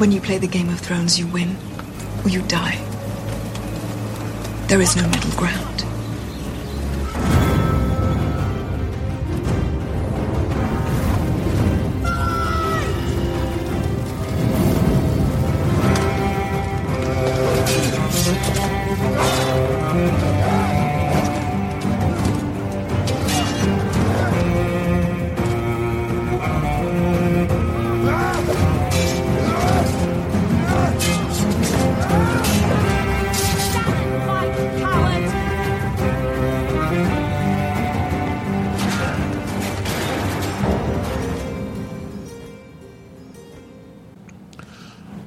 When you play the Game of Thrones, you win or you die. There is no middle ground.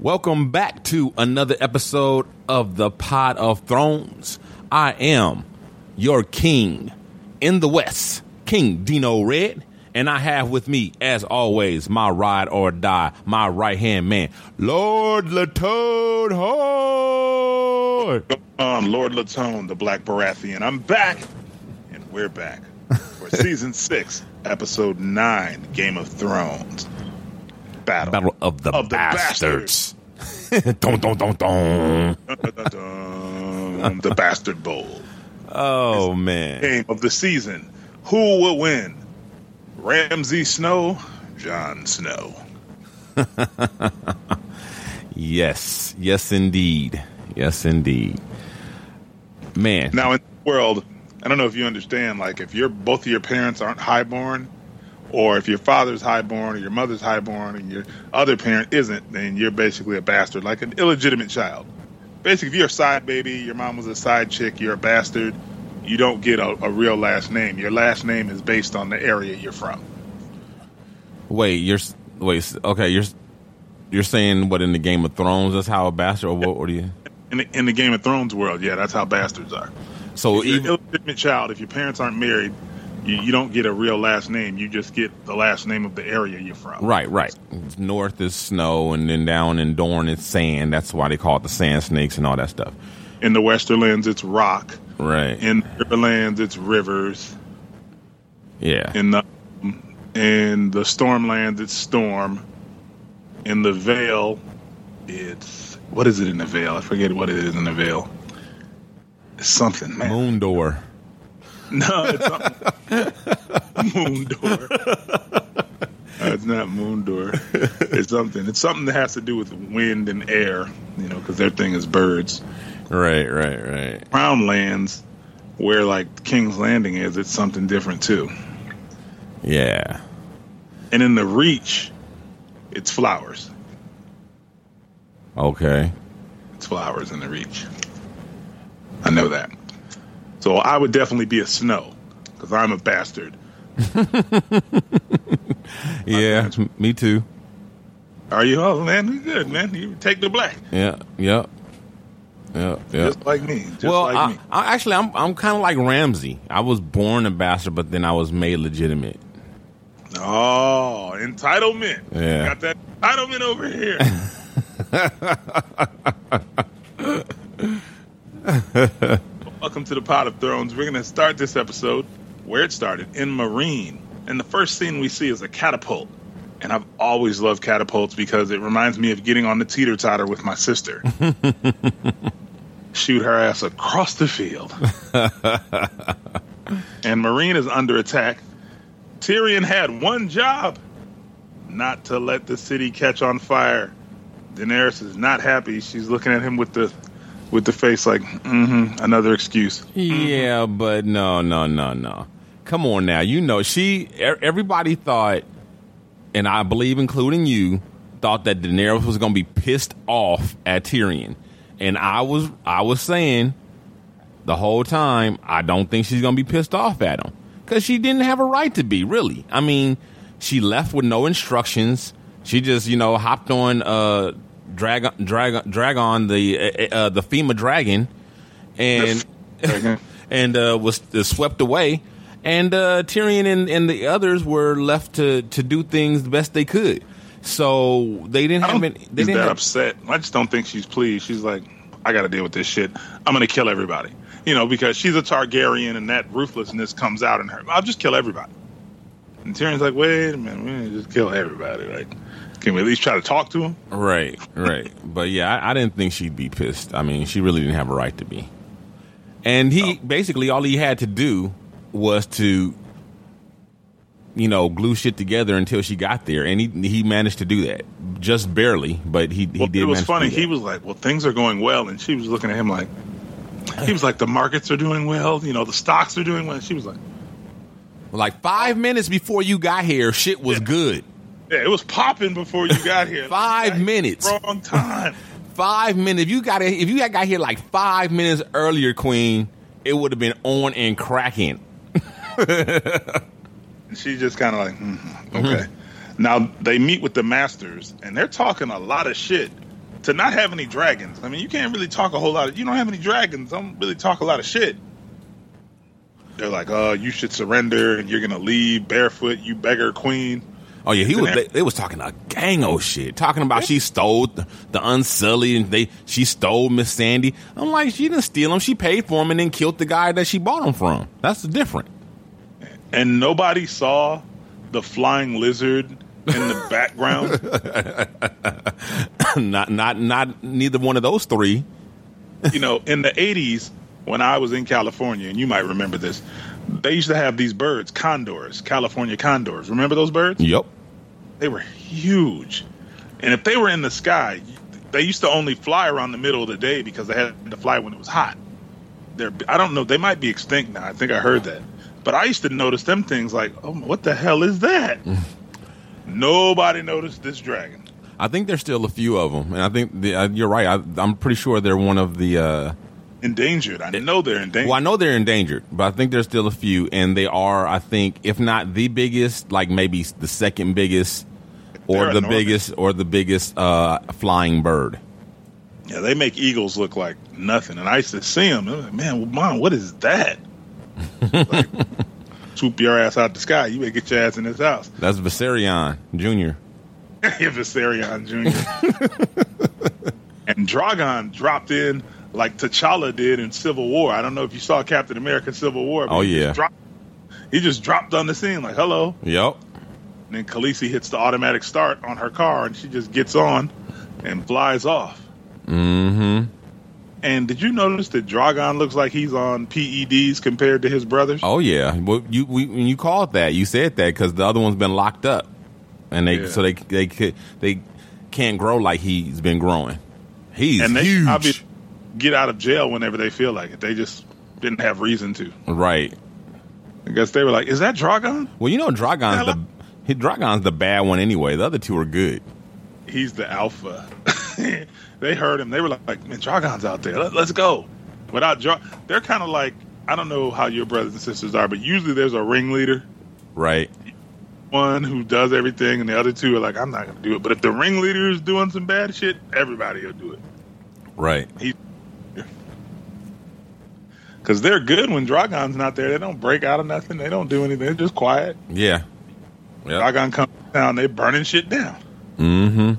Welcome back to another episode of the Pod of Thrones. I am your king in the West, King Dino Red, and I have with me, as always, my ride or die, my right-hand man, Lord Latone. I'm Lord Latone, the Black Baratheon. I'm back, and we're back for Season 6, Episode 9, Game of Thrones. Battle of the Bastards. Dun, dun, dun, dun. Dun, dun, dun. The Bastard Bowl. Oh, it's man. Game of the season. Who will win? Ramsey Snow, Jon Snow. Yes. Yes, indeed. Yes, indeed. Man. Now, in the world, I don't know if you understand, like, if you're, both of your parents aren't highborn, or if your father's highborn or your mother's highborn and your other parent isn't, then you're basically a bastard, like an illegitimate child. Basically, if you're a side baby, your mom was a side chick, you're a bastard, you don't get a real last name. Your last name is based on the area you're from. You're saying what in the Game of Thrones, that's how a bastard, or what do you? In the Game of Thrones world, yeah, that's how bastards are. So if you're an illegitimate child, if your parents aren't married, you don't get a real last name. You just get the last name of the area you're from. Right. North is snow, and then down in Dorne is sand. That's why they call it the sand snakes and all that stuff. In the Westerlands, it's rock. Right. In the Riverlands, it's rivers. Yeah. In the Stormlands, it's storm. In the Vale, it's... What is it in the Vale? I forget what it is in the Vale. It's something, man. Moondor. No, it's not Moondor. It's not Moondor. It's something. It's something that has to do with wind and air, you know, because their thing is birds. Right. Crown lands, where like King's Landing is, it's something different too. Yeah. And in the Reach, it's flowers. Okay. It's flowers in the Reach. I know that. So I would definitely be a Snow, because I'm a bastard. Yeah, me too. Are you? Oh, man, you're good, man. You take the black. Yeah. Just like me. Just like me. I'm kind of like Ramsey. I was born a bastard, but then I was made legitimate. Oh, entitlement. Yeah. Got that entitlement over here. Welcome to the Pod of Thrones. We're going to start this episode where it started, in Meereen. And the first scene we see is a catapult. And I've always loved catapults because it reminds me of getting on the teeter-totter with my sister. Shoot her ass across the field. And Meereen is under attack. Tyrion had one job: not to let the city catch on fire. Daenerys is not happy. She's looking at him with the face like, another excuse. Yeah, but no. Come on now. You know, everybody thought, and I believe including you, thought that Daenerys was going to be pissed off at Tyrion. And I was saying the whole time, I don't think she's going to be pissed off at him, because she didn't have a right to be, really. I mean, she left with no instructions. She just, hopped on Dragon, the FEMA dragon, and and was swept away, and Tyrion and the others were left to do things the best they could. So they didn't have any. They didn't that have, upset. I just don't think she's pleased. She's like, I got to deal with this shit. I'm gonna kill everybody. You know, because she's a Targaryen, and that ruthlessness comes out in her. I'll just kill everybody. And Tyrion's like, wait a minute, we didn't just kill everybody, right? Can we at least try to talk to him? Right, right. But yeah, I didn't think she'd be pissed. I mean, she really didn't have a right to be. And he basically all he had to do was to, you know, glue shit together until she got there, and he managed to do that just barely. But he did. It was funny. He was like, "Well, things are going well," and she was looking at him like, he was like, "The markets are doing well. You know, the stocks are doing well." And she was like, "Like 5 minutes before you got here, shit was good." Yeah, it was popping before you got here. 5 minutes. Wrong time. 5 minutes. If you got here like 5 minutes earlier, Queen, it would have been on and cracking. And she's just kind of like, okay. Now they meet with the masters, and they're talking a lot of shit to not have any dragons. I mean, you can't really talk a whole lot. You don't have any dragons. Don't really talk a lot of shit. They're like, oh, you should surrender, and you're gonna leave barefoot, you beggar queen. Oh yeah, he was. They was talking a gang of shit, talking about she stole the Unsullied, and she stole Missandei. I'm like, she didn't steal him; she paid for him, and then killed the guy that she bought him from. That's the difference. And nobody saw the flying lizard in the background. Not neither one of those three. You know, in the 80s, when I was in California, and you might remember this. They used to have these birds, condors, California condors. Remember those birds? Yep. They were huge. And if they were in the sky, they used to only fly around the middle of the day because they had to fly when it was hot. I don't know. They might be extinct now. I think I heard that. But I used to notice them things like, oh, what the hell is that? Nobody noticed this dragon. I think there's still a few of them. And I think you're right. I'm pretty sure they're one of the... endangered. I know they're endangered. Well, I know they're endangered, but I think there's still a few, and they are, I think, if not the biggest, like maybe the second biggest, or they're the enormous. Biggest, or the biggest flying bird. Yeah, they make eagles look like nothing, and I used to see them. I was like, man, mom, what is that? Like, swoop your ass out the sky. You better get your ass in this house. That's Viserion Jr. Yeah, Viserion Jr. And Drogon dropped in like T'Challa did in Civil War. I don't know if you saw Captain America Civil War. Oh, yeah. He just dropped on the scene like, hello. Yep. And then Khaleesi hits the automatic start on her car, and she just gets on and flies off. Mm-hmm. And did you notice that Drogon looks like he's on PEDs compared to his brothers? Oh, yeah. Well, you called that. You said that because the other one's been locked up. And they can't grow like he's been growing. He's huge. Obviously, get out of jail whenever they feel like it. They just didn't have reason to. Right. I guess they were like, "Is that Drogon?" Well, you know, Drogon's the bad one anyway. The other two are good. He's the alpha. They heard him. They were like, "Man, Drogon's out there. Let's go." Without Drogon, they're kind of like, I don't know how your brothers and sisters are, but usually there's a ringleader, right? One who does everything, and the other two are like, "I'm not going to do it." But if the ringleader is doing some bad shit, everybody will do it. Right. Because they're good when Drogon's not there. They don't break out of nothing. They don't do anything. They're just quiet. Yeah. Yep. Drogon comes down, they're burning shit down. Mm-hmm.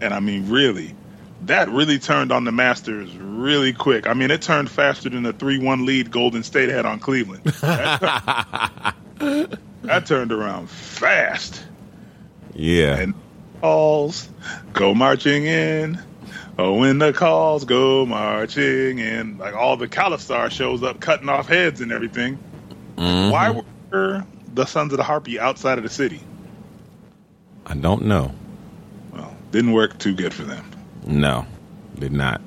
And I mean, really, that really turned on the Masters really quick. I mean, it turned faster than the 3-1 lead Golden State had on Cleveland. That turned around fast. Yeah. And calls go marching in. Oh, when the calls go marching in, like all the Khaleesi shows up cutting off heads and everything. Mm-hmm. Why were the Sons of the Harpy outside of the city? I don't know. Well, didn't work too good for them. No, did not.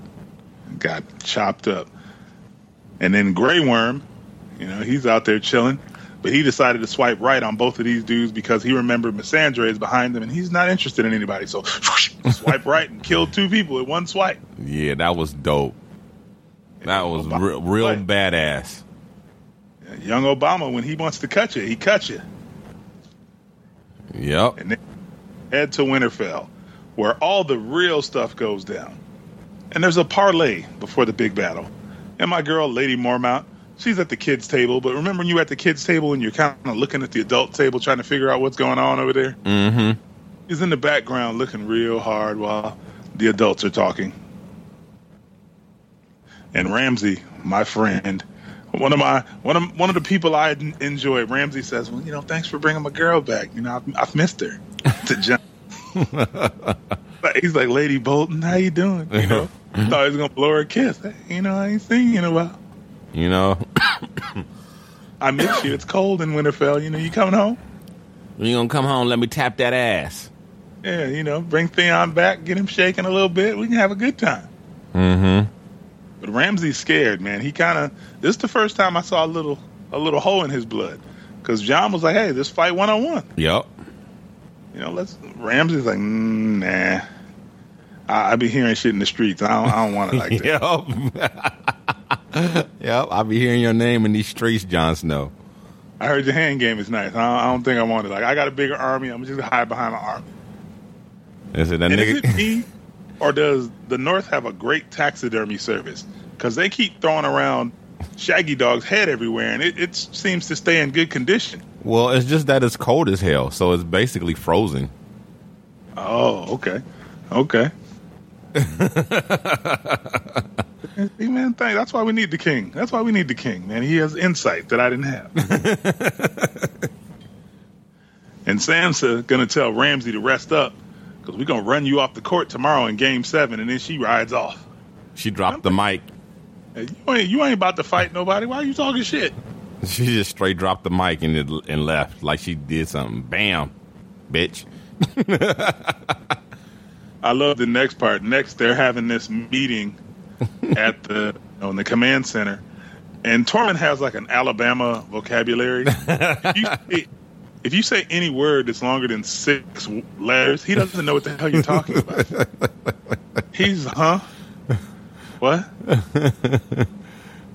Got chopped up. And then Grey Worm, you know, he's out there chilling, but he decided to swipe right on both of these dudes because he remembered Missandei is behind him, and he's not interested in anybody. So swipe right and kill two people at one swipe. Yeah, that was dope. That was real badass. Yeah, young Obama, when he wants to cut you, he cuts you. Yep. And then head to Winterfell, where all the real stuff goes down. And there's a parlay before the big battle. And my girl, Lady Mormont, she's at the kids' table. But remember when you were at the kids' table and you're kind of looking at the adult table trying to figure out what's going on over there? Mm-hmm. He's in the background looking real hard while the adults are talking. And Ramsey, my friend, one of the people I enjoy, Ramsey says, "Well, you know, thanks for bringing my girl back. You know, I've missed her." To John, he's like, "Lady Bolton, how you doing?" You know, thought he was gonna blow her a kiss. You know, I ain't seen you in a while. You know, I miss you. It's cold in Winterfell. You know, you coming home? You gonna come home? Let me tap that ass. Yeah, you know, bring Theon back, get him shaking a little bit. We can have a good time. Mm-hmm. But Ramsey's scared, man. He kind of, this is the first time I saw a little hole in his blood, because John was like, "Hey, this fight 1-on-1." Yep. You know, Ramsey's like, "Nah, I be hearing shit in the streets. I don't want it like that." Yep. Yep. I be hearing your name in these streets, Jon Snow. I heard your hand game is nice. I don't think I want it. Like, I got a bigger army. I'm just hide behind my army. Is it that and nigga? Is it me? Or does the North have a great taxidermy service? Because they keep throwing around Shaggy Dog's head everywhere, and it seems to stay in good condition. Well, it's just that it's cold as hell, so it's basically frozen. Oh, okay. Man, that's why we need the king. That's why we need the king, man. He has insight that I didn't have. And Sam's going to tell Ramsey to rest up, because we're going to run you off the court tomorrow in Game 7, and then she rides off. She dropped the mic. Hey, you ain't about to fight nobody. Why are you talking shit? She just straight dropped the mic and left, like she did something. Bam, bitch. I love the next part. Next, they're having this meeting at in the command center, and Tormund has like an Alabama vocabulary. If you say any word that's longer than 6 letters, he doesn't know what the hell you're talking about. He's, huh? What?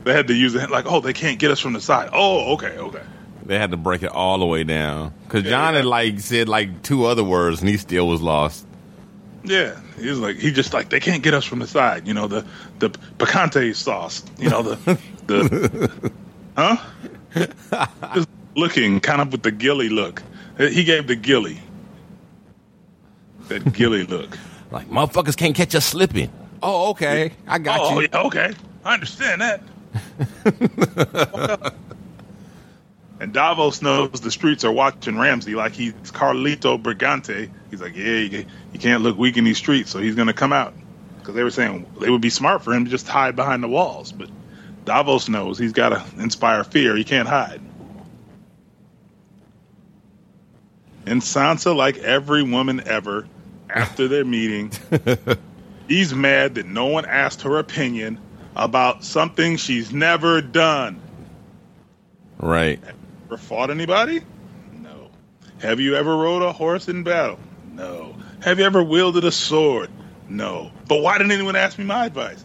They had to use it like, oh, they can't get us from the side. Oh, okay. They had to break it all the way down. Because John had said like 2 other words, and he still was lost. Yeah. He was like, they can't get us from the side. You know, the picante sauce. You know, the huh? Just looking kind of with the gilly look. He gave the gilly. That gilly look. Like, motherfuckers can't catch us slipping. Oh, okay. I got you. Oh, yeah, okay. I understand that. And Davos knows the streets are watching Ramsey like he's Carlito Brigante. He's like, yeah, you can't look weak in these streets, so he's going to come out. Because they were saying they would be smart for him to just hide behind the walls. But Davos knows he's got to inspire fear. He can't hide. And Sansa, like every woman ever, after their meeting, he's mad that no one asked her opinion about something she's never done. Right. Have you ever fought anybody? No. Have you ever rode a horse in battle? No. Have you ever wielded a sword? No. But why didn't anyone ask me my advice?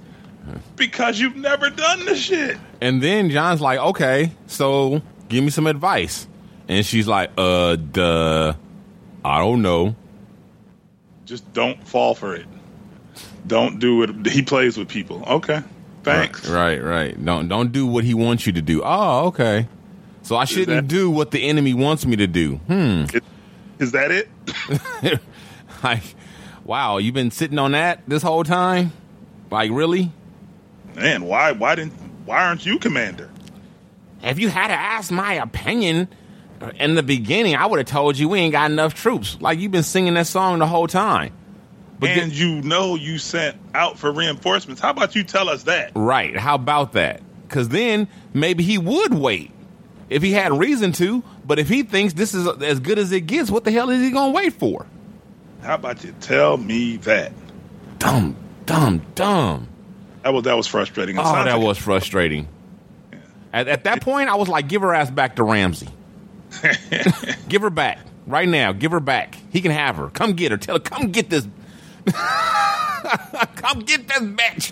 Because you've never done the shit. And then John's like, okay, so give me some advice. And she's like, duh, I don't know. Just don't fall for it. Don't do it. He plays with people. Okay, thanks. Right. Don't do what he wants you to do. Oh, okay. So I shouldn't do what the enemy wants me to do. Is that it? Like, wow, you've been sitting on that this whole time? Like, really? Man, why aren't you commander? If you had to ask my opinion in the beginning, I would have told you we ain't got enough troops. Like, you've been singing that song the whole time. But and you know you sent out for reinforcements. How about you tell us that? Right. How about that? Because then maybe he would wait if he had reason to. But if he thinks this is as good as it gets, what the hell is he going to wait for? How about you tell me that? Dumb. That was frustrating. Oh, that was frustrating. Yeah. At that point, I was like, give her ass back to Ramsey. Give her back right now. Give her back. He can have her. Come get her. Tell her, come get this. Come get this bitch.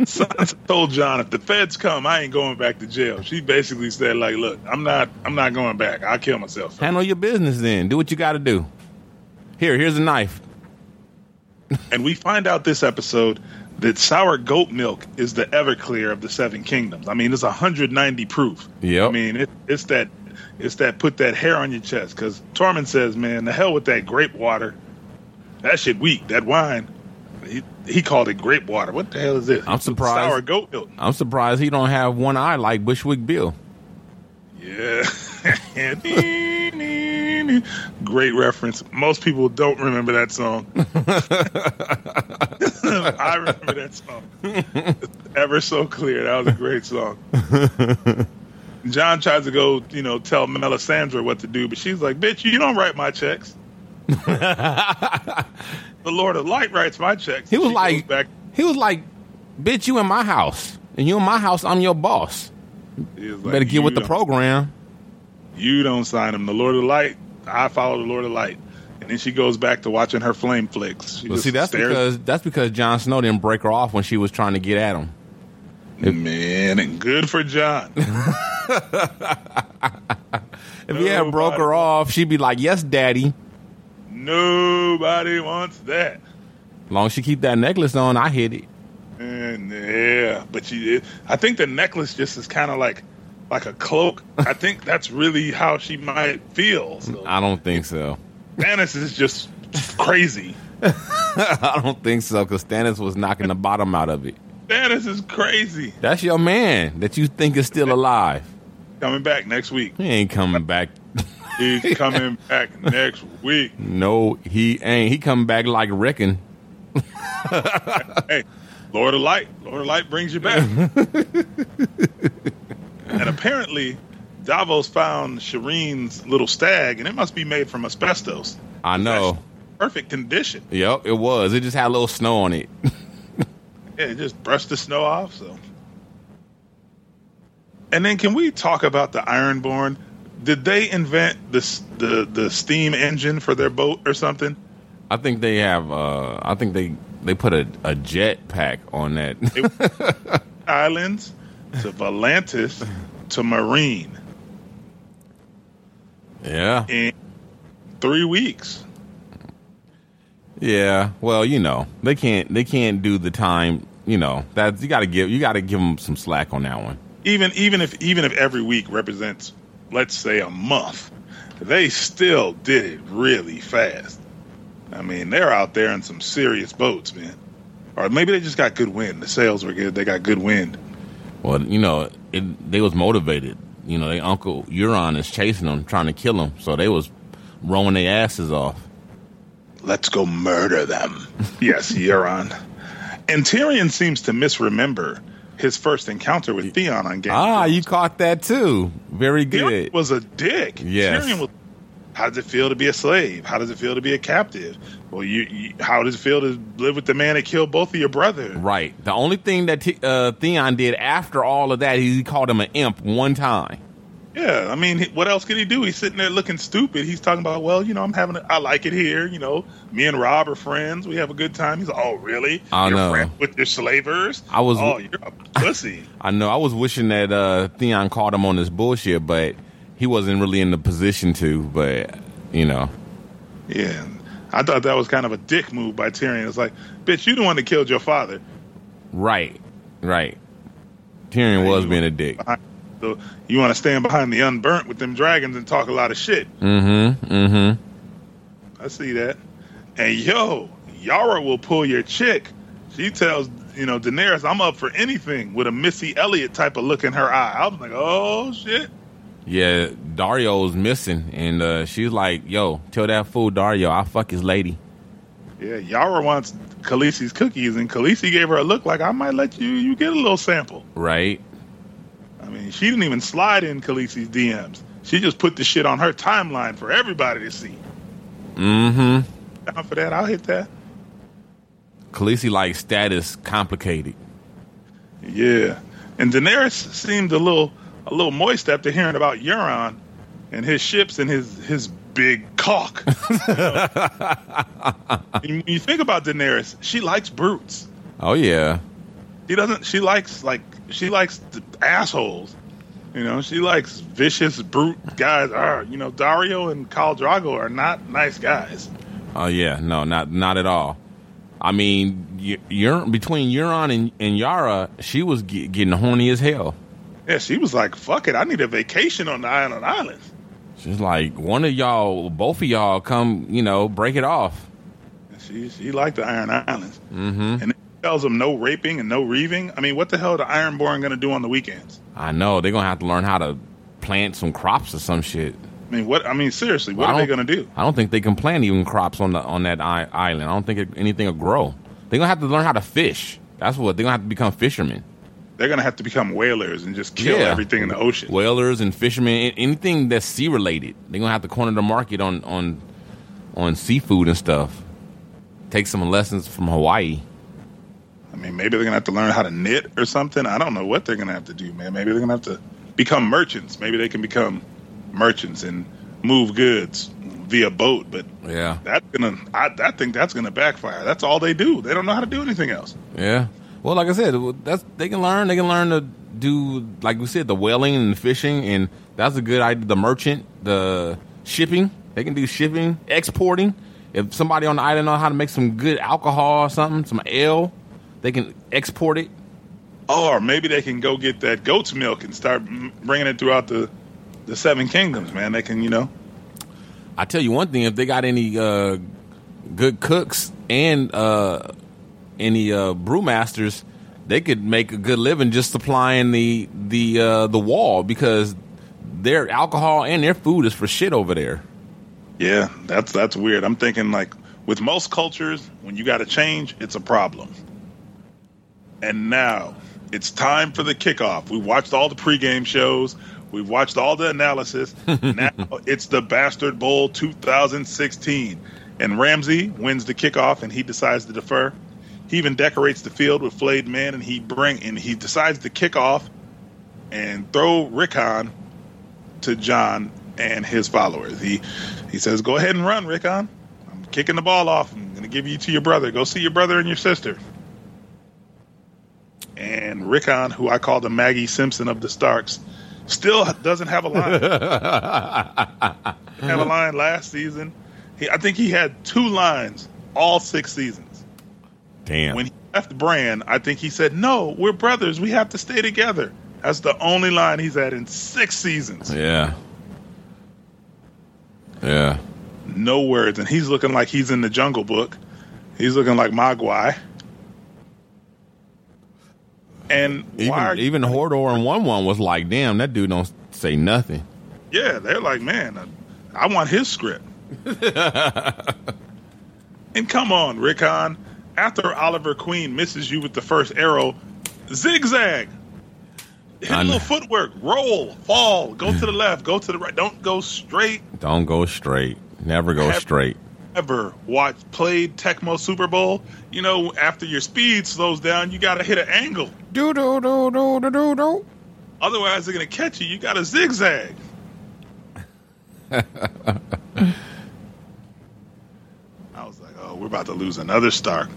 Sansa told John, if the feds come, I ain't going back to jail. She basically said, like, look, I'm not going back. I'll kill myself. Handle your business then. Do what you got to do. Here's a knife. And we find out this episode that sour goat milk is the Everclear of the Seven Kingdoms. I mean, it's 190 proof. Yeah. I mean, it's that put that hair on your chest, because Tormund says, man, the hell with that grape water. That shit weak, that wine. He called it grape water. What the hell is this? I'm surprised. Sour goat milk. I'm surprised he don't have one eye like Bushwick Bill. Yeah. Great reference. Most people don't remember that song. I remember that song. It's ever so clear. That was a great song. John tries to go, tell Melisandre what to do, but she's like, bitch, you don't write my checks. The Lord of Light writes my checks. He was like, bitch, you in my house. And you in my house, I'm your boss. You better get with the program. You don't sign him. The Lord of Light, I follow the Lord of Light. And then she goes back to watching her flame flicks. That's because Jon Snow didn't break her off when she was trying to get at him. Man, and good for Jon. If he had broke her off, she'd be like, yes, daddy. Nobody wants that. As long as she keep that necklace on, I hit it. And yeah, but I think the necklace just is kind of like a cloak. I think that's really how she might feel. So. I don't think so. Stannis is just crazy. I don't think so, because Stannis was knocking the bottom out of it. Stannis is crazy. That's your man that you think is still alive. Coming back next week. He ain't coming back. He's coming back next week. No, he ain't. He coming back like Rickon. Hey, Lord of Light. Lord of Light brings you back. And apparently, Davos found Shireen's little stag, and it must be made from asbestos. I know. Perfect condition. Yep, it was. It just had a little snow on it. Yeah, it just brushed the snow off. So. And then can we talk about the Ironborn? Did they invent the steam engine for their boat or something? I think they have. I think they put a jet pack on that. Islands to Volantis to Meereen. Yeah. In 3 weeks. Yeah. Well, they can't do the time. That you got to give them some slack on that one. Even if every week represents, let's say, a month, they still did it really fast. I mean, they're out there in some serious boats, man. Or maybe they just got good wind. The sails were good. They got good wind. Well, they was motivated. Their uncle Euron is chasing them, trying to kill them. So they was rowing their asses off. Let's go murder them. Yes, Euron. And Tyrion seems to misremember his first encounter with Theon on Game of Thrones. Ah, you caught that too. Very good. Theon was a dick. Yes. Tyrion was, how does it feel to be a slave? How does it feel to be a captive? Well, how does it feel to live with the man that killed both of your brothers? Right. The only thing that Theon did after all of that, he called him an imp one time. Yeah. I mean, what else could he do? He's sitting there looking stupid. He's talking about, well, I like it here. Me and Rob are friends. We have a good time. He's like, oh, really? You're friends with your slavers? You're a pussy. I know. I was wishing that Theon caught him on this bullshit, but he wasn't really in the position to, but. Yeah. I thought that was kind of a dick move by Tyrion. It's like, bitch, you the one that killed your father. Right. Tyrion was being a dick. So you want to stand behind the unburnt with them dragons and talk a lot of shit. Mm-hmm. I see that. And Yara will pull your chick. She tells, Daenerys, I'm up for anything, with a Missy Elliott type of look in her eye. I was like, oh, shit. Yeah, Daario's missing. And she's like, yo, tell that fool Daario I fuck his lady. Yeah, Yara wants Khaleesi's cookies. And Khaleesi gave her a look like, I might let you get a little sample. Right. I mean, she didn't even slide in Khaleesi's DMs. She just put the shit on her timeline for everybody to see. Mm-hmm. Down for that, I'll hit that. Khaleesi like status complicated. Yeah. And Daenerys seemed a little moist after hearing about Euron and his ships and his big cock. When you think about Daenerys, she likes brutes. Oh yeah. She likes the assholes. She likes vicious, brute guys. Daario and Khal Drogo are not nice guys. Oh, yeah. No, not at all. I mean, between Euron and Yara, she was getting horny as hell. Yeah, she was like, fuck it, I need a vacation on the Iron Islands. She's like, one of y'all, both of y'all come, you know, break it off. She liked the Iron Islands. Mm-hmm. And it tells them no raping and no reaving. I mean, what the hell are the Ironborn going to do on the weekends? I know. They're going to have to learn how to plant some crops or some shit. I mean, seriously, what are they going to do? I don't think they can plant even crops on that island. I don't think anything will grow. They're going to have to learn how to fish. That's what. They're going to have to become fishermen. They're going to have to become whalers and just kill everything in the ocean. Whalers and fishermen, anything that's sea-related. They're going to have to corner the market on seafood and stuff. Take some lessons from Hawaii. I mean, maybe they're going to have to learn how to knit or something. I don't know what they're going to have to do, man. Maybe they're going to have to become merchants. Maybe they can become merchants and move goods via boat. But yeah, I think that's going to backfire. That's all they do. They don't know how to do anything else. Yeah. Well, like I said, they can learn to do, like we said, the whaling and the fishing, and that's a good idea. The merchant, the shipping, they can do shipping, exporting. If somebody on the island knows how to make some good alcohol or something, some ale, they can export it. Or maybe they can go get that goat's milk and start bringing it throughout the Seven Kingdoms, man. They can, you know. I tell you one thing, if they got any good cooks and any brewmasters, they could make a good living just supplying the wall, because their alcohol and their food is for shit over there. Yeah, that's weird. I'm thinking, like, with most cultures, when you got to change, it's a problem. And now it's time for the kickoff. We watched all the pregame shows. We've watched all the analysis. Now it's the Bastard Bowl 2016. And Ramsey wins the kickoff, and he decides to defer. He even decorates the field with flayed men, and he decides to kick off and throw Rickon to Jon and his followers. He says, "Go ahead and run, Rickon. I'm kicking the ball off. I'm going to give you to your brother. Go see your brother and your sister." And Rickon, who I call the Maggie Simpson of the Starks, still doesn't have a line. Have a line last season. I think he had two lines all 6 seasons. Damn. When he left Bran, I think he said, "No, we're brothers. We have to stay together." That's the only line he's had in 6 seasons. Yeah. Yeah. No words. And he's looking like he's in the Jungle Book. He's looking like Mogwai. And even Hodor and Wun Wun was like, "Damn, that dude don't say nothing." Yeah, they're like, "Man, I want his script." And come on, Rickon. After Oliver Queen misses you with the first arrow, zigzag. Hit a little footwork. Roll. Fall. Go to the left. Go to the right. Don't go straight. Don't go straight. Never go straight. Ever played Tecmo Super Bowl? You know, after your speed slows down, you got to hit an angle. Do. Otherwise, they're going to catch you. You got to zigzag. I was like, oh, we're about to lose another Stark.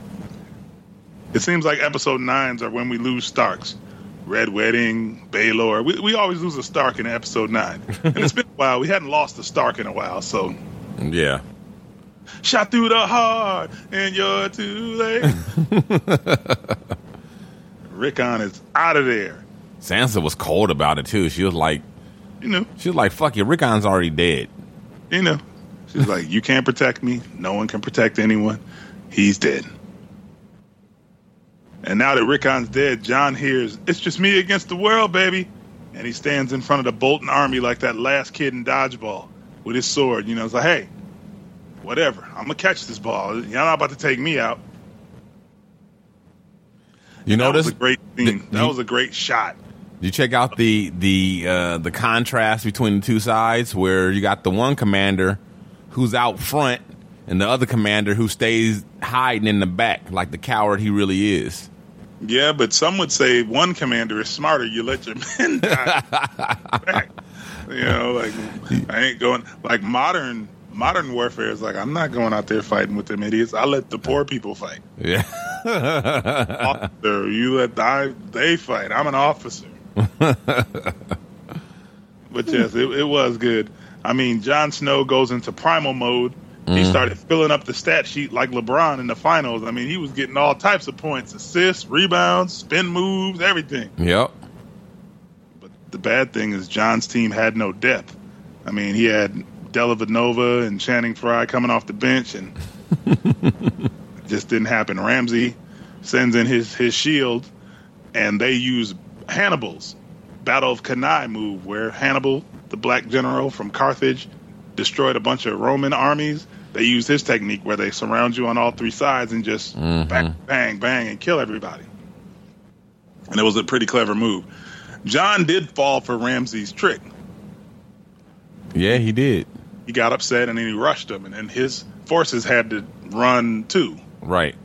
It seems like episode 9s are when we lose Starks. Red Wedding, Baelor. We always lose a Stark in episode 9. And it's been a while. We hadn't lost a Stark in a while, so. Yeah. Shot through the heart, and you're too late. Rickon is out of there. Sansa was cold about it, too. She was like, you know. She was like, fuck it, Rickon's already dead. You know. She's like, you can't protect me. No one can protect anyone. He's dead. And now that Rickon's dead, Jon hears, "It's just me against the world, baby." And he stands in front of the Bolton army like that last kid in dodgeball with his sword. You know, it's like, hey, whatever. I'm going to catch this ball. Y'all not about to take me out. You know, that was a great thing. That was a great shot. Did you check out the contrast between the two sides, where you got the one commander who's out front, and the other commander who stays hiding in the back like the coward he really is? Yeah, but some would say one commander is smarter. You let your men die. Back. You know, like, I ain't going. Like, modern warfare is like, I'm not going out there fighting with them idiots. I let the poor people fight. Yeah. Officer, you let they fight. I'm an officer. But yes, it was good. I mean, Jon Snow goes into primal mode He started filling up the stat sheet like LeBron in the finals. I mean, he was getting all types of points, assists, rebounds, spin moves, everything. Yep. But the bad thing is Jon's team had no depth. I mean, he had Della Vedova and Channing Frye coming off the bench, and it just didn't happen. Ramsey sends in his shield, and they use Hannibal's Battle of Cannae move, where Hannibal, the black general from Carthage, destroyed a bunch of Roman armies. They used his technique where they surround you on all three sides and just bang, bang, bang, and kill everybody. And it was a pretty clever move. Jon did fall for Ramsay's trick. Yeah, he did. He got upset, and then he rushed him, and then his forces had to run too. Right.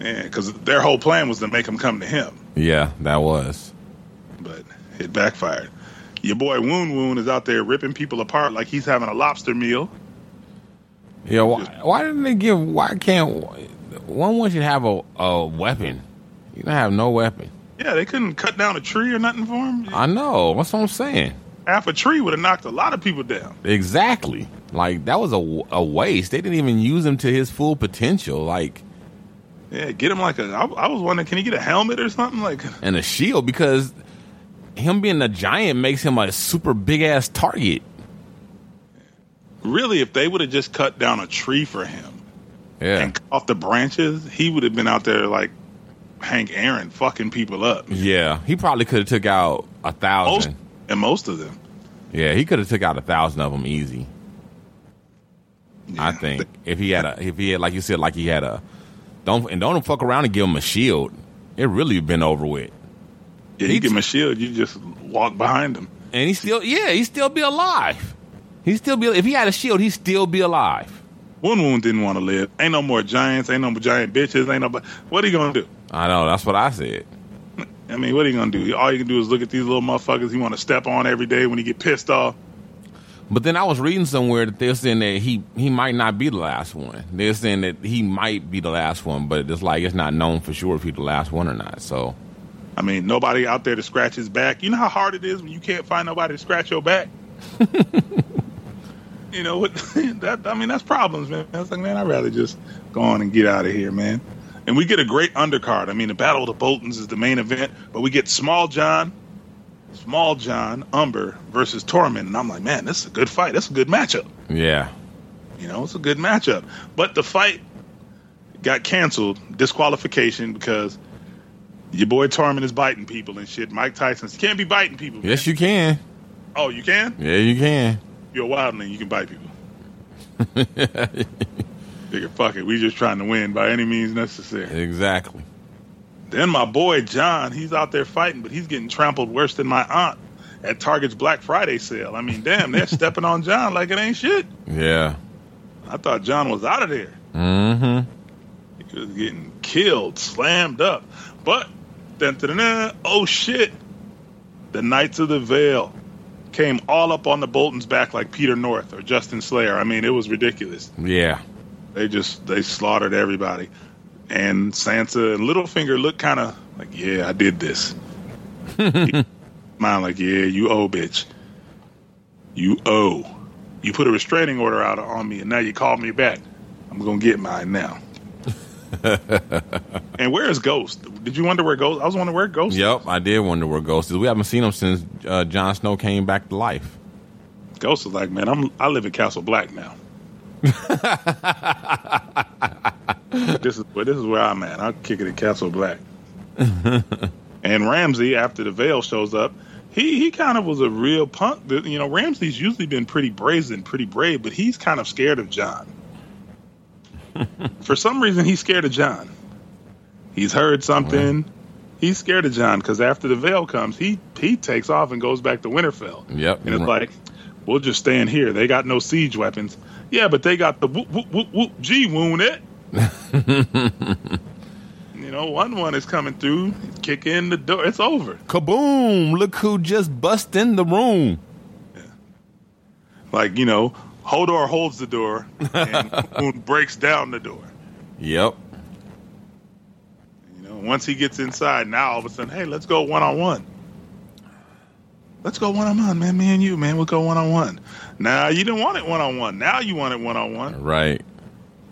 Yeah, because their whole plan was to make him come to him. Yeah, that was. But it backfired. Your boy Wun Wun is out there ripping people apart like he's having a lobster meal. Yeah, why didn't they give? Why can't Wun Wun should have a weapon? You don't have no weapon. Yeah, they couldn't cut down a tree or nothing for him. I know. That's what I'm saying. Half a tree would have knocked a lot of people down. Exactly. Like, that was a waste. They didn't even use him to his full potential. Like, yeah, get him like a. I was wondering, can he get a helmet or something like? And a shield, because him being a giant makes him a super big ass target. Really, if they would have just cut down a tree for him, yeah, and cut off the branches, he would have been out there like Hank Aaron, fucking people up. Yeah, he probably could have took out 1,000. Most of them. Yeah, he could have took out 1,000 of them easy. Yeah, I think if he had, like you said, like he had a don't fuck around and give him a shield. It really been over with. Yeah, you give him a shield, you just walk behind him, and he'd still be alive. If he had a shield, he'd still be alive. Wun Wun didn't want to live. Ain't no more giants. Ain't no more giant bitches. Ain't nobody. What are you gonna do? I know. That's what I said. I mean, what are you going to do? All you can do is look at these little motherfuckers you want to step on every day when you get pissed off. But then I was reading somewhere that they're saying that he might not be the last one. They're saying that he might be the last one, but it's like it's not known for sure if he's the last one or not. So, I mean, nobody out there to scratch his back. You know how hard it is when you can't find nobody to scratch your back? You know, what? That's problems, man. I was like, man, I'd rather just go on and get out of here, man. And we get a great undercard. I mean, the Battle of the Boltons is the main event, but we get Small John Umber versus Tormund. And I'm like, man, this is a good fight. That's a good matchup. Yeah. You know, it's a good matchup. But the fight got canceled, disqualification, because your boy Tormund is biting people and shit. Mike Tyson can't be biting people. Man. Yes, you can. Oh, you can? Yeah, you can. You're a wildling. You can bite people. Figure, fuck it. We just trying to win by any means necessary. Exactly. Then my boy John, he's out there fighting, but he's getting trampled worse than my aunt at Target's Black Friday sale. I mean, damn, they're stepping on John like it ain't shit. Yeah. I thought John was out of there. Mm-hmm. He was getting killed, slammed up. But, dun-dun-dun, oh shit, the Knights of the Vale came all up on the Bolton's back like Peter North or Justin Slayer. I mean, it was ridiculous. Yeah. They slaughtered everybody. And Sansa and Littlefinger looked kind of like, yeah, I did this. Mine like, yeah, you owe, bitch. You owe. You put a restraining order out on me, and now you call me back. I'm going to get mine now. And where is Ghost? Did you wonder where Ghost? I was wondering where Ghost is. Yep, I did wonder where Ghost is. We haven't seen him since Jon Snow came back to life. Ghost is like, man, I live in Castle Black now. This is where I'm at. I'll kick it in Castle Black. And Ramsey, after the Veil shows up, he kind of was a real punk. You know, Ramsey's usually been pretty brazen, pretty brave, but he's kind of scared of John. For some reason, he's scared of John. He's heard something. Wow. He's scared of John because after the Veil comes, he takes off and goes back to Winterfell. Yep. And it's like, we'll just stand here. They got no siege weapons. Yeah, but they got the whoop, whoop, whoop, whoop, G-wound it. You know, 1-1 is coming through. Kick in the door. It's over. Kaboom. Look who just bust in the room. Yeah. Like, you know, Hodor holds the door and Kaboom breaks down the door. Yep. You know, once he gets inside, now all of a sudden, hey, let's go 1-on-1. Let's go 1-on-1, man. Me and you, man. We'll go 1-on-1. Now, you didn't want it 1-on-1. Now you want it 1-on-1. Right.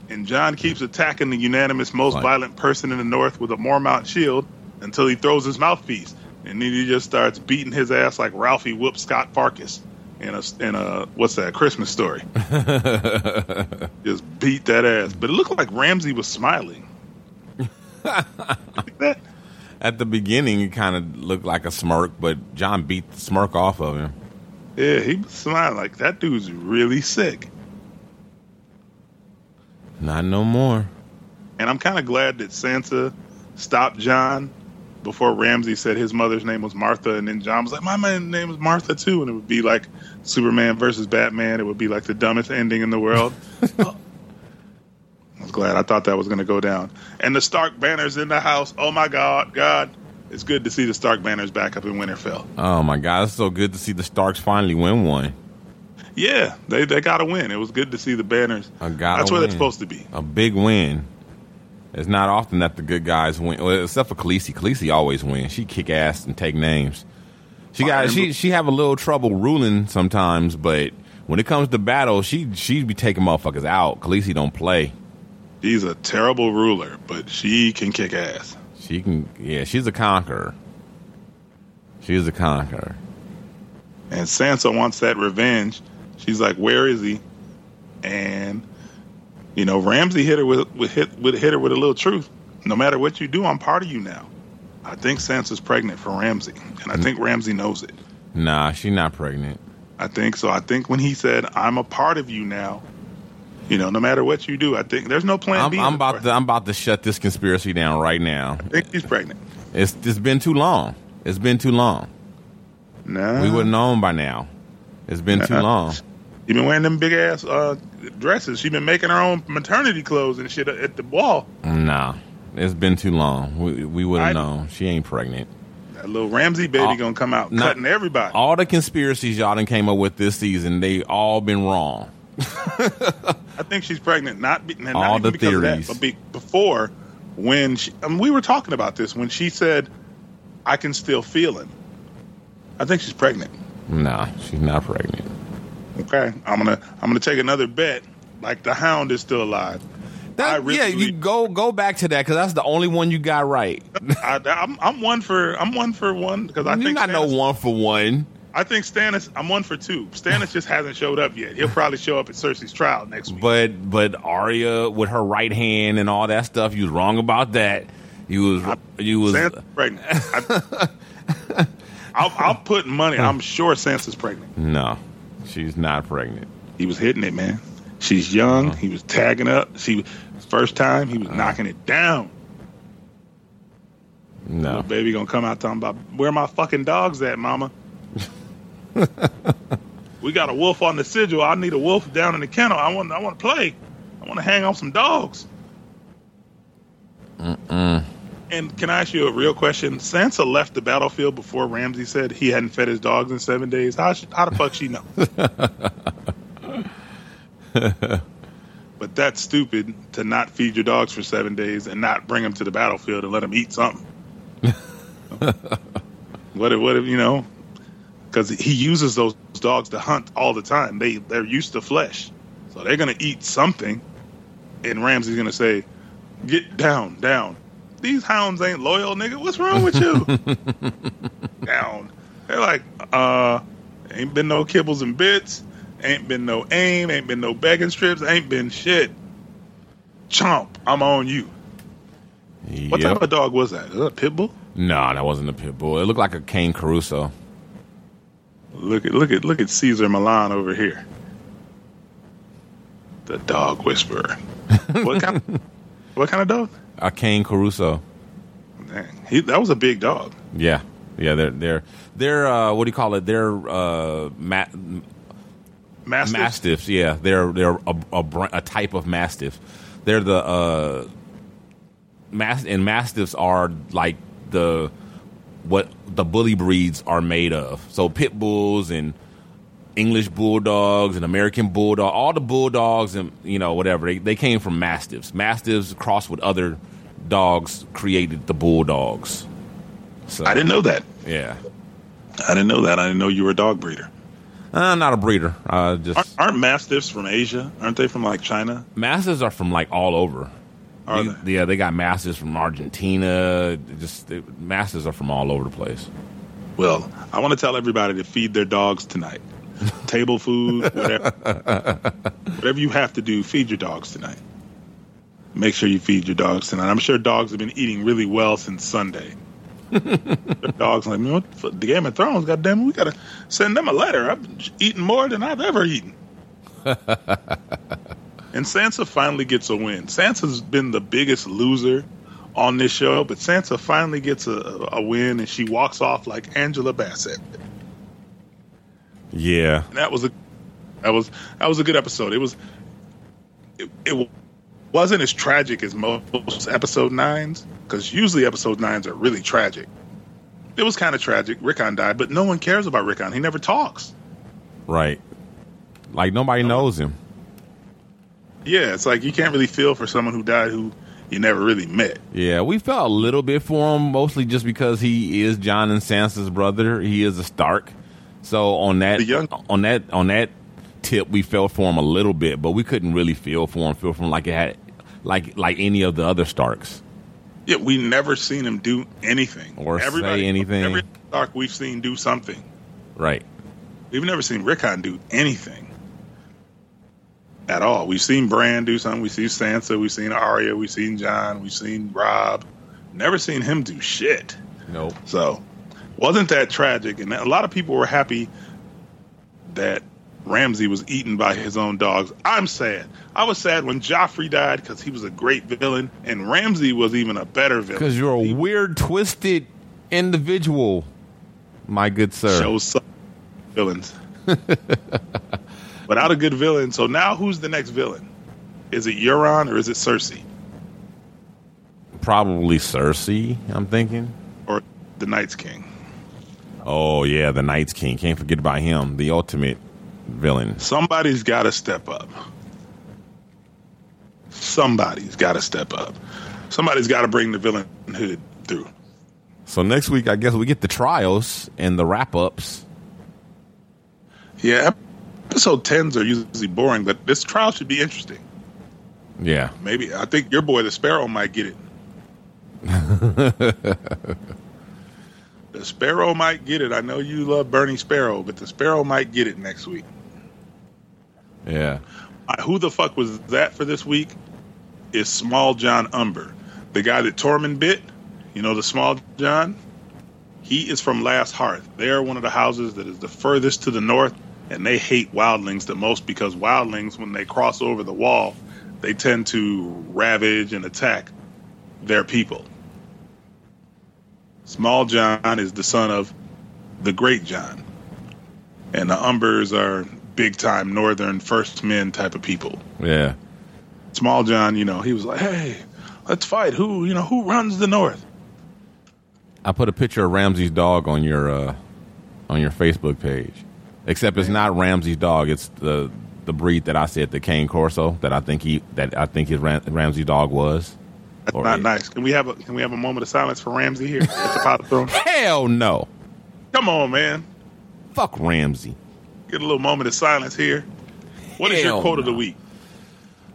and Jon keeps attacking the unanimous most violent person in the North with a Mormont shield until he throws his mouthpiece, and then he just starts beating his ass like Ralphie whooped Scott Farkas in a what's that, Christmas Story. Just beat that ass. But it looked like Ramsey was smiling. That? At the beginning, it kind of looked like a smirk, but Jon beat the smirk off of him. Yeah, he was smiling like, that dude's really sick. Not no more. And I'm kind of glad that Sansa stopped Jon before Ramsay said his mother's name was Martha, and then Jon was like, my name is Martha too, and it would be like Superman versus Batman. It would be like the dumbest ending in the world. I was glad. I thought that was going to go down. And the Stark banners in the house. Oh my God. It's good to see the Stark banners back up in Winterfell. Oh my God, it's so good to see the Starks finally win one. Yeah, they got to win. It was good to see the banners. That's where it's supposed to be. A big win. It's not often that the good guys win, well, except for Khaleesi. Khaleesi always wins. She kick ass and take names. She have a little trouble ruling sometimes, but when it comes to battle, she be taking motherfuckers out. Khaleesi don't play. She's a terrible ruler, but she can kick ass. She can, yeah. She's a conqueror. And Sansa wants that revenge. She's like, "Where is he?" And you know, Ramsay hit her with a little truth. No matter what you do, I'm part of you now. I think Sansa's pregnant for Ramsay, and I think Ramsay knows it. Nah, she's not pregnant. I think so. I think when he said, "I'm a part of you now," you know, no matter what you do, I think there's no plan B. I'm about to shut this conspiracy down right now. I think she's pregnant. It's been too long. It's been too long. No, we would have known by now. It's been too long. She been wearing them big ass dresses. She been making her own maternity clothes and shit at the ball. Nah, it's been too long. We would have known. She ain't pregnant. That little Ramsay baby gonna come out cutting everybody. All the conspiracies y'all done came up with this season, they all been wrong. I think she's pregnant. Not even because of that, but before when she, we were talking about this when she said, "I can still feel him." I think she's pregnant. Nah, she's not pregnant. Okay, I'm gonna take another bet. Like the Hound is still alive. You go back to that because that's the only one you got right. I'm one for one because I think not Stannis, no one for one. I think Stannis. I'm one for two. Stannis just hasn't showed up yet. He'll probably show up at Cersei's trial next week. But Arya with her right hand and all that stuff. You was wrong about that. You was Sansa's pregnant. I'll put money. I'm sure Sansa's pregnant. No, she's not pregnant. He was hitting it, man. She's young. He was tagging up. First time he was knocking it down. No, little baby gonna come out talking about where my fucking dogs at, mama. We got a wolf on the sigil. I need a wolf down in the kennel. I want to play. I want to hang on some dogs. And can I ask you a real question? Sansa left the battlefield before Ramsay said he hadn't fed his dogs in 7 days. How the fuck she know? But that's stupid to not feed your dogs for 7 days and not bring them to the battlefield and let them eat something. What if you know? Because he uses those dogs to hunt all the time. They're used to flesh. So they're going to eat something. And Ramsay's going to say, get down. These hounds ain't loyal, nigga. What's wrong with you? Down. They're like, ain't been no kibbles and bits. Ain't been no aim. Ain't been no begging strips. Ain't been shit. Chomp, I'm on you. Yep. What type of dog was that? Was that a pit bull? No, that wasn't a pit bull. It looked like a Cane Caruso. Look at Caesar Milan over here. The dog whisperer. What kind of dog? A Cane Caruso. Dang, that was a big dog. Yeah. They're what do you call it? They're mastiffs. Yeah, they're a type of mastiff. They're the mastiffs are like the. What the bully breeds are made of. So pit bulls and English bulldogs and American bulldog, all the bulldogs and, you know, whatever, they came from mastiffs. Mastiffs crossed with other dogs created the bulldogs. So I didn't know that. Yeah. I didn't know that. I didn't know you were a dog breeder. Not a breeder. Just aren't mastiffs from Asia? Aren't they from like China? Mastiffs are from like all over. Are they? Yeah, they got mastiffs from Argentina. Mastiffs are from all over the place. Well, I want to tell everybody to feed their dogs tonight. Table food, whatever. Whatever you have to do, feed your dogs tonight. Make sure you feed your dogs tonight. I'm sure dogs have been eating really well since Sunday. Their dogs are like, man, what the Game of Thrones, goddamn, we gotta send them a letter. I've eaten more than I've ever eaten. And Sansa finally gets a win. Sansa's been the biggest loser on this show, but Sansa finally gets a win, and she walks off like Angela Bassett. Yeah, and that was a good episode. It wasn't as tragic as most episode 9s, because usually episode 9s are really tragic. It was kind of tragic. Rickon died, but no one cares about Rickon. He never talks. Right. Like, nobody knows him. Yeah, it's like you can't really feel for someone who died who you never really met. Yeah, we felt a little bit for him, mostly just because he is Jon and Sansa's brother. He is a Stark. So on that tip, we fell for him a little bit, but we couldn't really feel for him like it had, like any of the other Starks. Yeah, we never seen him do anything or say anything. Every Stark we've seen do something, right? We've never seen Rickon do anything at all. We've seen Bran do something. We've seen Sansa. We've seen Arya. We've seen Jon. We've seen Rob. Never seen him do shit. Nope. So. Wasn't that tragic? And a lot of people were happy that Ramsay was eaten by his own dogs. I'm sad. I was sad when Joffrey died because he was a great villain, and Ramsay was even a better villain. Because you're a weird, twisted individual, my good sir. Shows some villains. Without a good villain. So now who's the next villain? Is it Euron or is it Cersei? Probably Cersei, I'm thinking. Or the Night's King. Oh, yeah, the Night's King. Can't forget about him, the ultimate villain. Somebody's got to step up. Somebody's got to step up. Somebody's got to bring the villainhood through. So next week, I guess we get the trials and the wrap-ups. Yeah, episode 10s are usually boring, but this trial should be interesting. Yeah. Maybe. I think your boy, the Sparrow, might get it. The Sparrow might get it. I know you love Bernie Sparrow, but the Sparrow might get it next week. Yeah. Who the fuck was that for this week is Small John Umber. The guy that Tormund bit, you know, the Small John, he is from Last Hearth. They are one of the houses that is the furthest to the north, and they hate wildlings the most because wildlings, when they cross over the wall, they tend to ravage and attack their people. Small John is the son of the Great John. And the Umbers are big-time northern first men type of people. Yeah. Small John, you know, he was like, hey, let's fight. Who runs the north? I put a picture of Ramsey's dog on your Facebook page. Except it's not Ramsey's dog. It's the breed that I said, the Cane Corso, that I think his Ramsey's dog was. That's not nice. Can we have a moment of silence for Ramsey here at the Pod of Thrones? Hell no. Come on, man. Fuck Ramsey. Get a little moment of silence here. What is your quote of the week?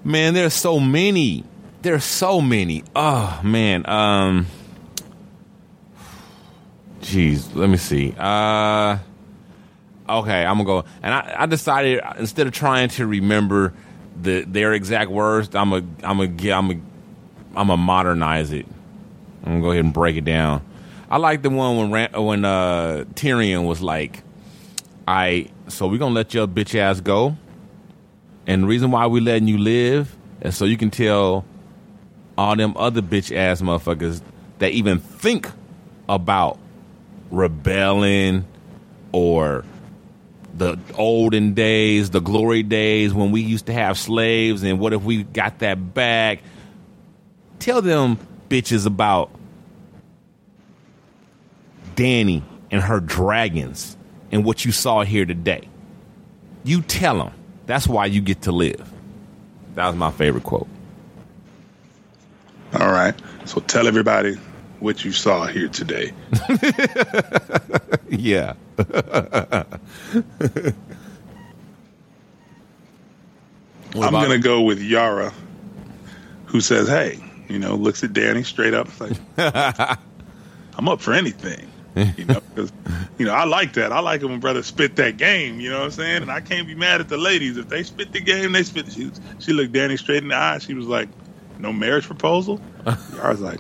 Man, there's so many. Oh, man. Jeez, let me see. Okay, I'm going to go. And I decided, instead of trying to remember their exact words, I'm gonna modernize it. I'm gonna go ahead and break it down. I like the one when Tyrion was like, "Alright, so we're gonna let your bitch ass go, and the reason why we letting you live is so you can tell all them other bitch ass motherfuckers that even think about rebelling or the olden days, the glory days when we used to have slaves, and what if we got that back? Tell them bitches about Dany and her dragons and what you saw here today. You tell them. That's why you get to live." That was my favorite quote. All right. So tell everybody what you saw here today. Yeah. I'm going to go with Yara, who says, hey, you know, looks at Danny straight up, like, I'm up for anything. You know, because, you know, I like that. I like it when brothers spit that game, you know what I'm saying? And I can't be mad at the ladies. If they spit the game, they spit. She looked Danny straight in the eye. She was like, no marriage proposal? Yara's like,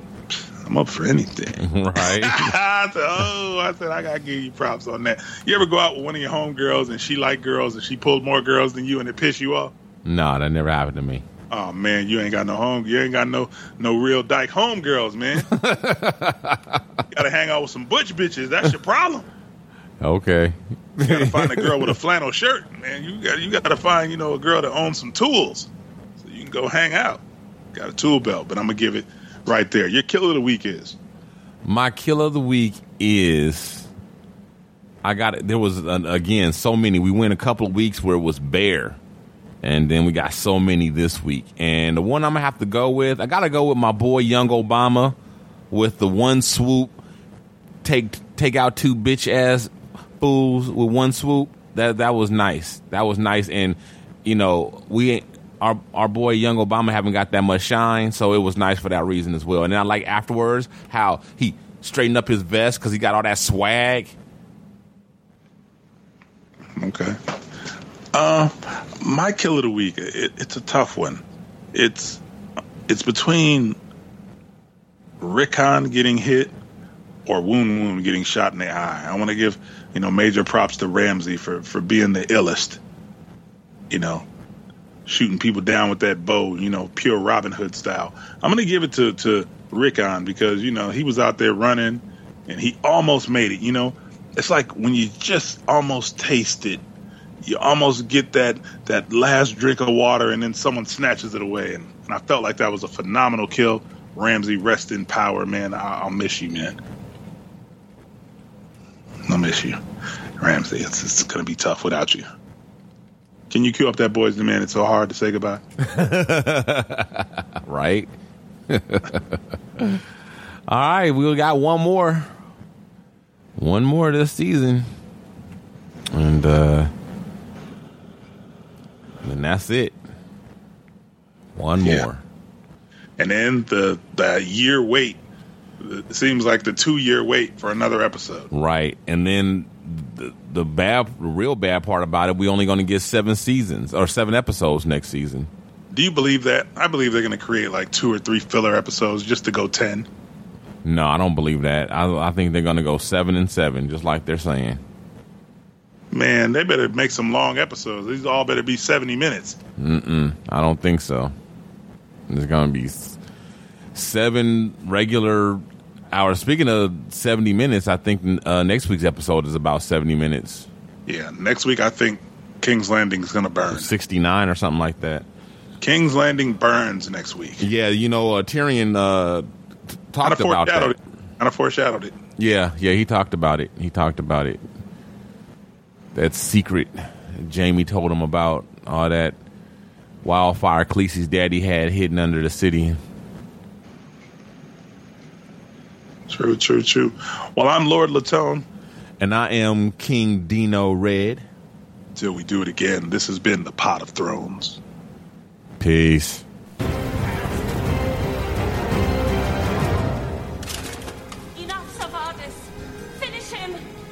I'm up for anything. Right. I said, I got to give you props on that. You ever go out with one of your homegirls and she liked girls and she pulled more girls than you and it pissed you off? No, that never happened to me. Oh, man, you ain't got no home. You ain't got no real dyke homegirls, man. You got to hang out with some butch bitches. That's your problem. Okay. You got to find a girl with a flannel shirt, man. You got to find, you know, a girl that owns some tools so you can go hang out. Got a tool belt, but I'm going to give it right there. Your killer of the week is? My killer of the week is, I got it. There was, again, so many. We went a couple of weeks where it was bear, and then we got so many this week. And the one I'm going to have to go with, I got to go with my boy Young Obama with the one swoop, take out two bitch-ass fools with one swoop. That was nice. That was nice. And, you know, our boy Young Obama haven't got that much shine, so it was nice for that reason as well. And then I like afterwards how he straightened up his vest because he got all that swag. Okay. My kill of the week, it's a tough one. It's between Rickon getting hit or Wun Wun getting shot in the eye. I want to give, you know, major props to Ramsey for being the illest, you know, shooting people down with that bow, you know, pure Robin Hood style. I'm going to give it to Rickon because, you know, he was out there running and he almost made it, you know. It's like when you just almost taste it, you almost get that last drink of water and then someone snatches it away. And I felt like that was a phenomenal kill. Ramsey, rest in power, man. I'll miss you, man. I'll miss you. Ramsey, it's going to be tough without you. Can you cue up that Boys to Man? It's so hard to say goodbye. Right? All right, we got one more. One more this season. And then that's it. One more. And then the year wait. It seems like the 2-year wait for another episode. Right. And then the real bad part about it, we only going to get 7 episodes next season. Do you believe that? I believe they're going to create like 2 or 3 filler episodes just to go 10. No, I don't believe that. I think they're going to go 7 and 7, just like they're saying. Man, they better make some long episodes. These all better be 70 minutes. I don't think so. There's going to be 7 regular hours. Speaking of 70 minutes, I think next week's episode is about 70 minutes. Yeah, next week I think King's Landing is going to burn. 69 or something like that. King's Landing burns next week. Yeah, you know, Tyrion talked about that. Kind of foreshadowed it. Yeah, he talked about it. That secret Jamie told him about, all that wildfire Khaleesi's daddy had hidden under the city. True. Well, I'm Lord Latone. And I am King Dino Red. Till we do it again, this has been the Pod of Thrones. Peace. Enough of this. Finish him.